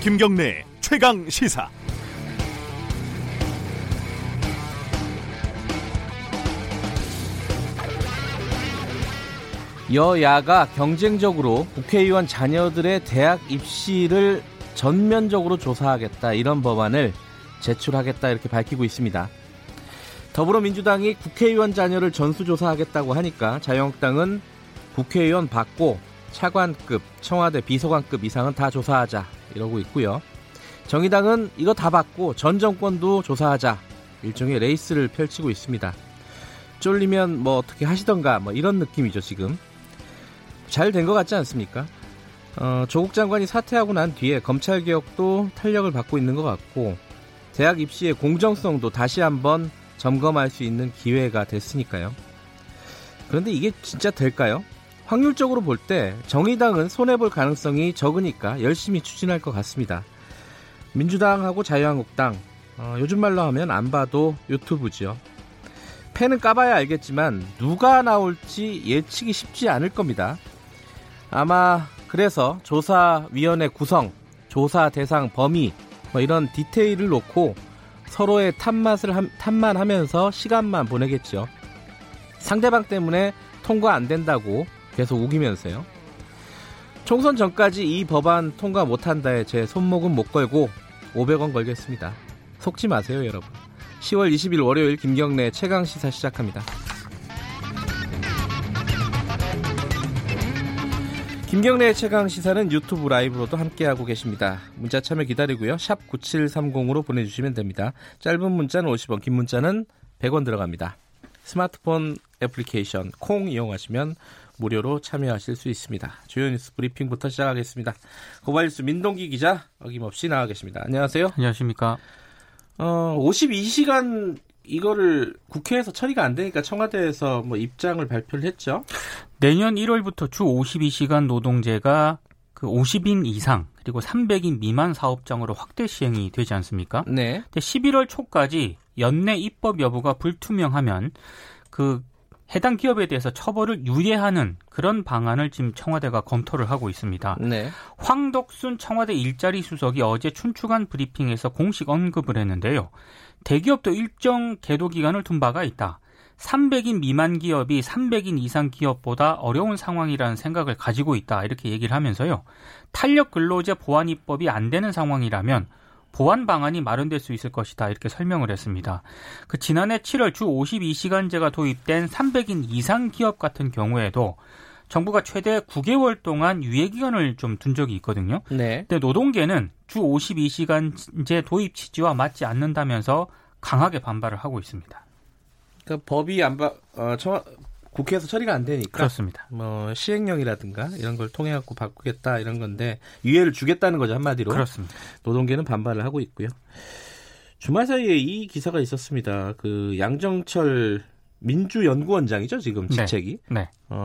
김경래 최강 시사. 여야가 경쟁적으로 국회의원 자녀들의 대학 입시를 전면적으로 조사하겠다, 이런 법안을 제출하겠다, 이렇게 밝히고 있습니다. 더불어민주당이 국회의원 자녀를 전수조사하겠다고 하니까 자유한국당은 국회의원 받고 차관급, 청와대 비서관급 이상은 다 조사하자 이러고 있고요. 정의당은 이거 다 받고 전 정권도 조사하자, 일종의 레이스를 펼치고 있습니다. 쫄리면 뭐 어떻게 하시던가 뭐 이런 느낌이죠. 지금 잘 된 것 같지 않습니까? 조국 장관이 사퇴하고 난 뒤에 검찰개혁도 탄력을 받고 있는 것 같고, 대학 입시의 공정성도 다시 한번 점검할 수 있는 기회가 됐으니까요. 그런데 이게 진짜 될까요? 확률적으로 볼 때 정의당은 손해볼 가능성이 적으니까 열심히 추진할 것 같습니다. 민주당하고 자유한국당, 요즘 말로 하면 안 봐도 유튜브죠. 패는 까봐야 알겠지만 누가 나올지 예측이 쉽지 않을 겁니다. 아마 그래서 조사위원회 구성, 조사 대상 범위, 뭐 이런 디테일을 놓고 서로의 탓만 하면서 시간만 보내겠죠. 상대방 때문에 통과 안 된다고 계속 우기면서요. 총선 전까지 이 법안 통과 못한다에 제 손목은 못 걸고 500원 걸겠습니다. 속지 마세요, 여러분. 10월 20일 월요일 김경래 최강시사 시작합니다. 김경래 최강시사는 유튜브 라이브로도 함께하고 계십니다. 문자 참여 기다리고요. 샵 9730으로 보내주시면 됩니다. 짧은 문자는 50원, 긴 문자는 100원 들어갑니다. 스마트폰 애플리케이션 콩 이용하시면 무료로 참여하실 수 있습니다. 주요 뉴스 브리핑부터 시작하겠습니다. 고발뉴스 민동기 기자 어김없이 나와 계십니다. 안녕하세요. 안녕하십니까. 52시간 이거를 국회에서 처리가 안 되니까 청와대에서 뭐 입장을 발표를 했죠. 내년 1월부터 주 52시간 노동제가 그 50인 이상 그리고 300인 미만 사업장으로 확대 시행이 되지 않습니까? 네. 근데 11월 초까지 연내 입법 여부가 불투명하면 그 해당 기업에 대해서 처벌을 유예하는 그런 방안을 지금 청와대가 검토를 하고 있습니다. 네. 황덕순 청와대 일자리 수석이 어제 춘추관 브리핑에서 공식 언급을 했는데요. 대기업도 일정 계도 기간을 둔 바가 있다. 300인 미만 기업이 300인 이상 기업보다 어려운 상황이라는 생각을 가지고 있다, 이렇게 얘기를 하면서요. 탄력 근로제 보완 입법이 안 되는 상황이라면 보완 방안이 마련될 수 있을 것이다, 이렇게 설명을 했습니다. 그 지난해 7월 주 52시간제가 도입된 300인 이상 기업 같은 경우에도 정부가 최대 9개월 동안 유예기간을 좀 둔 적이 있거든요. 네. 근데 노동계는 주 52시간제 도입 취지와 맞지 않는다면서 강하게 반발을 하고 있습니다. 그러니까 법이 국회에서 처리가 안 되니까. 그렇습니다. 뭐 시행령이라든가 이런 걸 통해 갖고 바꾸겠다 이런 건데, 유예를 주겠다는 거죠, 한마디로. 그렇습니다. 노동계는 반발을 하고 있고요. 주말 사이에 이 기사가 있었습니다. 그 양정철 민주연구원장이죠, 지금 직책이. 네. 네.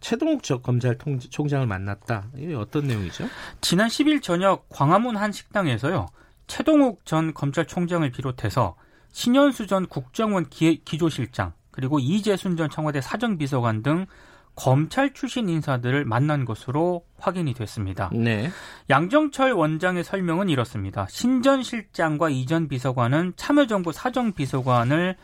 최동욱 검찰총장을 만났다. 이게 어떤 내용이죠? 지난 10일 저녁 광화문 한 식당에서요, 최동욱 전 검찰총장을 비롯해서 신현수 전 국정원 기조실장 그리고 이재순 전 청와대 사정비서관 등 검찰 출신 인사들을 만난 것으로 확인이 됐습니다. 네. 양정철 원장의 설명은 이렇습니다. 신 전 실장과 이 전 비서관은 참여정부 사정비서관을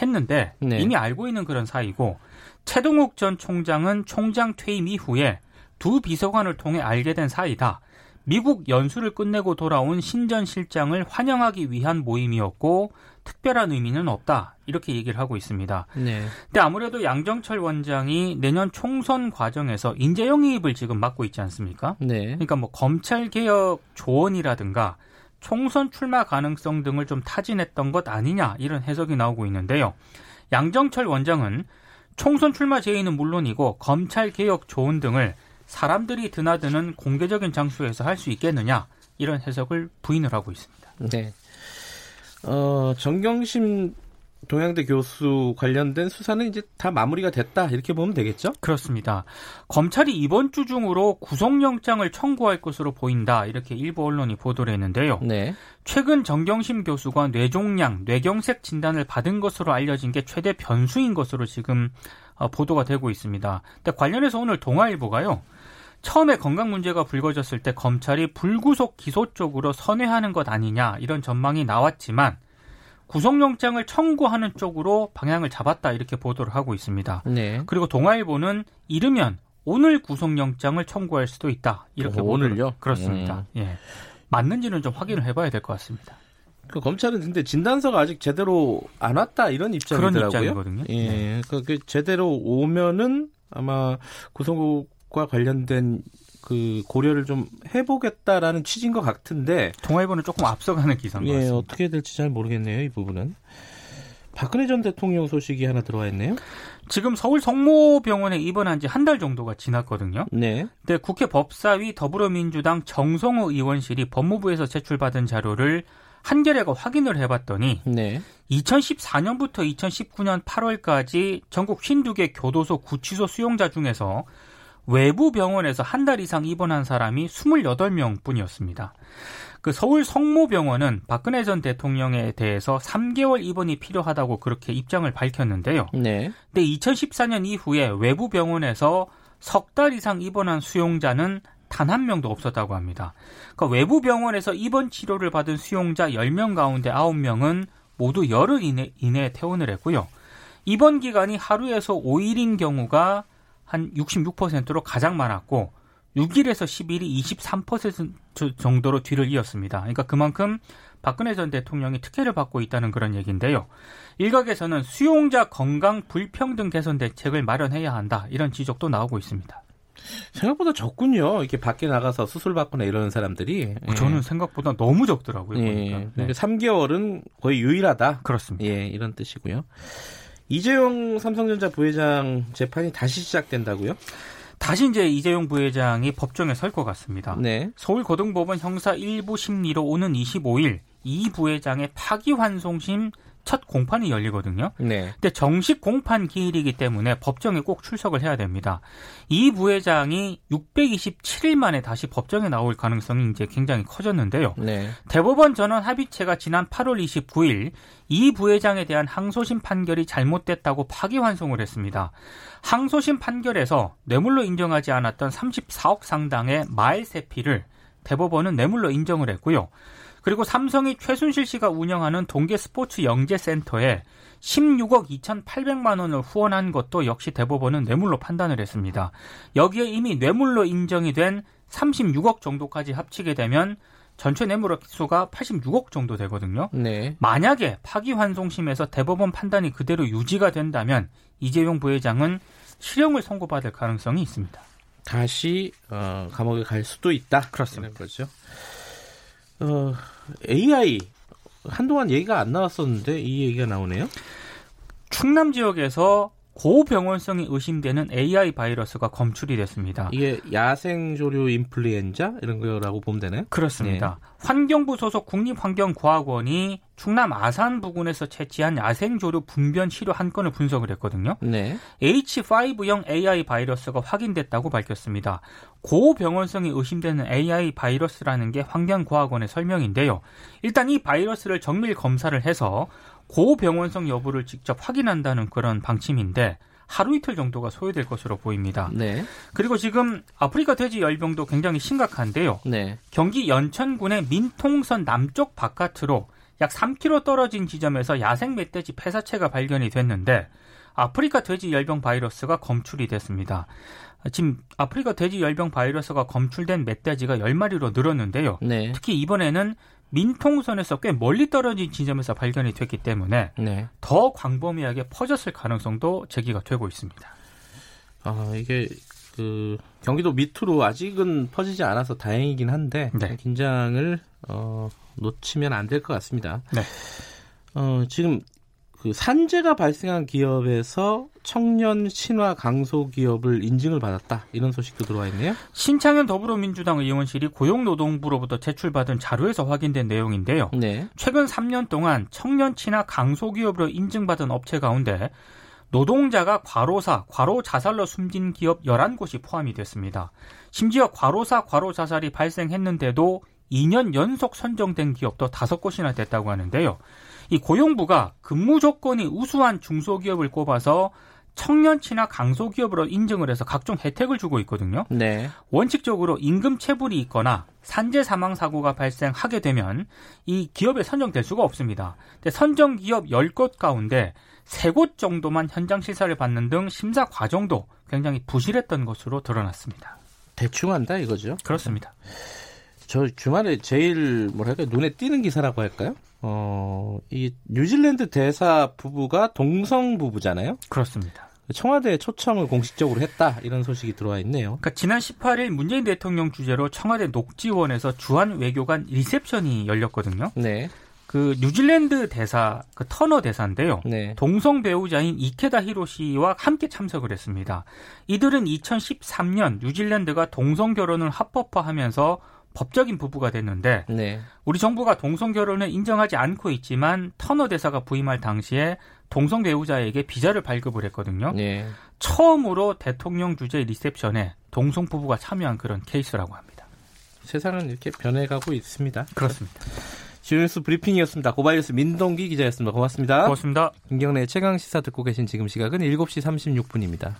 했는데, 네, 이미 알고 있는 그런 사이고, 최동욱 전 총장은 총장 퇴임 이후에 두 비서관을 통해 알게 된 사이다. 미국 연수를 끝내고 돌아온 신 전 실장을 환영하기 위한 모임이었고 특별한 의미는 없다, 이렇게 얘기를 하고 있습니다. 네. 근데 아무래도 양정철 원장이 내년 총선 과정에서 인재 영입을 지금 맡고 있지 않습니까? 네. 그러니까 뭐 검찰개혁 조언이라든가 총선 출마 가능성 등을 좀 타진했던 것 아니냐, 이런 해석이 나오고 있는데요. 양정철 원장은 총선 출마 제의는 물론이고 검찰개혁 조언 등을 사람들이 드나드는 공개적인 장소에서 할 수 있겠느냐, 이런 해석을 부인을 하고 있습니다. 네. 정경심 동양대 교수 관련된 수사는 이제 다 마무리가 됐다, 이렇게 보면 되겠죠? 그렇습니다. 검찰이 이번 주 중으로 구속영장을 청구할 것으로 보인다, 이렇게 일부 언론이 보도를 했는데요. 네. 최근 정경심 교수가 뇌종양, 뇌경색 진단을 받은 것으로 알려진 게 최대 변수인 것으로 지금 보도가 되고 있습니다. 근데 관련해서 오늘 동아일보가요, 처음에 건강 문제가 불거졌을 때 검찰이 불구속 기소 쪽으로 선회하는 것 아니냐 이런 전망이 나왔지만 구속영장을 청구하는 쪽으로 방향을 잡았다 이렇게 보도를 하고 있습니다. 네. 그리고 동아일보는 이르면 오늘 구속영장을 청구할 수도 있다 이렇게 오늘요? 그렇습니다. 예. 맞는지는 좀 확인을 해봐야 될 것 같습니다. 그 검찰은 근데 진단서가 아직 제대로 안 왔다 이런 입장이더라고요. 그런 입장이거든요. 예, 네. 그 제대로 오면은 아마 구속과 관련된 그 고려를 좀 해보겠다라는 취지인 것 같은데 동아일보는 조금 앞서가는 기사인 것 같습니다. 예, 어떻게 될지 잘 모르겠네요. 이 부분은. 박근혜 전 대통령 소식이 하나 들어와 있네요. 지금 서울 성모병원에 입원한 지 한 달 정도가 지났거든요. 네. 근데 국회 법사위 더불어민주당 정성호 의원실이 법무부에서 제출받은 자료를 한겨레가 확인을 해봤더니 네. 2014년부터 2019년 8월까지 전국 52개 교도소 구치소 수용자 중에서 외부 병원에서 한 달 이상 입원한 사람이 28명뿐이었습니다. 그 서울 성모병원은 박근혜 전 대통령에 대해서 3개월 입원이 필요하다고 그렇게 입장을 밝혔는데요. 네. 근데 2014년 이후에 외부 병원에서 석 달 이상 입원한 수용자는 단 한 명도 없었다고 합니다. 그러니까 외부 병원에서 입원 치료를 받은 수용자 10명 가운데 9명은 모두 열흘 이내에 퇴원을 했고요. 입원 기간이 하루에서 5일인 경우가 한 66%로 가장 많았고 6일에서 10일이 23% 정도로 뒤를 이었습니다. 그러니까 그만큼 박근혜 전 대통령이 특혜를 받고 있다는 그런 얘기인데요. 일각에서는 수용자 건강 불평등 개선 대책을 마련해야 한다. 이런 지적도 나오고 있습니다. 생각보다 적군요. 이렇게 밖에 나가서 수술 받거나 이러는 사람들이. 저는 생각보다 너무 적더라고요. 예. 보니까. 네. 그러니까 3개월은 거의 유일하다. 그렇습니다. 예, 이런 뜻이고요. 이재용 삼성전자 부회장 재판이 다시 시작된다고요? 다시 이제 이재용 부회장이 법정에 설 것 같습니다. 네. 서울고등법원 형사 1부 심리로 오는 25일 이 부회장의 파기환송심 첫 공판이 열리거든요. 네. 근데 정식 공판 기일이기 때문에 법정에 꼭 출석을 해야 됩니다. 이 부회장이 627일 만에 다시 법정에 나올 가능성이 이제 굉장히 커졌는데요. 네. 대법원 전원 합의체가 지난 8월 29일 이 부회장에 대한 항소심 판결이 잘못됐다고 파기환송을 했습니다. 항소심 판결에서 뇌물로 인정하지 않았던 34억 상당의 마일세피를 대법원은 뇌물로 인정을 했고요. 그리고 삼성이 최순실 씨가 운영하는 동계 스포츠 영재센터에 16억 2,800만 원을 후원한 것도 역시 대법원은 뇌물로 판단을 했습니다. 여기에 이미 뇌물로 인정이 된 36억 정도까지 합치게 되면 전체 뇌물액수가 86억 정도 되거든요. 네. 만약에 파기환송심에서 대법원 판단이 그대로 유지가 된다면 이재용 부회장은 실형을 선고받을 가능성이 있습니다. 다시 감옥에 갈 수도 있다. 그렇습니다. 그렇죠. AI 한동안 얘기가 안 나왔었는데 이 얘기가 나오네요. 충남 지역에서 고병원성이 의심되는 AI 바이러스가 검출이 됐습니다. 이게 야생조류 인플루엔자 이런 거라고 보면 되나요? 그렇습니다. 네. 환경부 소속 국립환경과학원이 충남 아산 부근에서 채취한 야생조류 분변 시료 한 건을 분석을 했거든요. 네. H5형 AI 바이러스가 확인됐다고 밝혔습니다. 고병원성이 의심되는 AI 바이러스라는 게 환경과학원의 설명인데요. 일단 이 바이러스를 정밀 검사를 해서 고병원성 여부를 직접 확인한다는 그런 방침인데 하루 이틀 정도가 소요될 것으로 보입니다. 네. 그리고 지금 아프리카 돼지 열병도 굉장히 심각한데요. 네. 경기 연천군의 민통선 남쪽 바깥으로 약 3km 떨어진 지점에서 야생 멧돼지 폐사체가 발견이 됐는데 아프리카 돼지 열병 바이러스가 검출이 됐습니다. 지금 아프리카 돼지 열병 바이러스가 검출된 멧돼지가 10마리로 늘었는데요. 네. 특히 이번에는 민통선에서 꽤 멀리 떨어진 지점에서 발견이 됐기 때문에 네. 더 광범위하게 퍼졌을 가능성도 제기가 되고 있습니다. 이게 그 경기도 밑으로 아직은 퍼지지 않아서 다행이긴 한데 네. 긴장을 놓치면 안 될 것 같습니다. 네. 지금 그 산재가 발생한 기업에서 청년 친화 강소 기업을 인증을 받았다. 이런 소식도 들어와 있네요. 신창현 더불어민주당 의원실이 고용노동부로부터 제출받은 자료에서 확인된 내용인데요. 네. 최근 3년 동안 청년 친화 강소 기업으로 인증받은 업체 가운데 노동자가 과로 자살로 숨진 기업 11곳이 포함이 됐습니다. 심지어 과로 자살이 발생했는데도 2년 연속 선정된 기업도 5곳이나 됐다고 하는데요. 이 고용부가 근무 조건이 우수한 중소기업을 꼽아서 청년치나 강소기업으로 인정을 해서 각종 혜택을 주고 있거든요. 네. 원칙적으로 임금 체불이 있거나 산재 사망 사고가 발생하게 되면 이 기업에 선정될 수가 없습니다. 근데 선정 기업 10곳 가운데 3곳 정도만 현장 시사를 받는 등 심사 과정도 굉장히 부실했던 것으로 드러났습니다. 대충 한다 이거죠? 그렇습니다. 저 주말에 제일 뭐랄까요? 눈에 띄는 기사라고 할까요? 이 뉴질랜드 대사 부부가 동성 부부잖아요. 그렇습니다. 청와대에 초청을 공식적으로 했다 이런 소식이 들어와 있네요. 그러니까 지난 18일 문재인 대통령 주재로 청와대 녹지원에서 주한 외교관 리셉션이 열렸거든요. 네. 그 뉴질랜드 대사 그 터너 대사인데요. 네. 동성 배우자인 이케다 히로시와 함께 참석을 했습니다. 이들은 2013년 뉴질랜드가 동성 결혼을 합법화하면서 법적인 부부가 됐는데 네. 우리 정부가 동성결혼을 인정하지 않고 있지만 터너 대사가 부임할 당시에 동성 배우자에게 비자를 발급을 했거든요. 네. 처음으로 대통령 주재 리셉션에 동성 부부가 참여한 그런 케이스라고 합니다. 세상은 이렇게 변해가고 있습니다. 그렇습니다. 주요뉴스 브리핑이었습니다. 고발뉴스 민동기 기자였습니다. 고맙습니다. 고맙습니다. 김경래 최강시사 듣고 계신 지금 시각은 7시 36분입니다.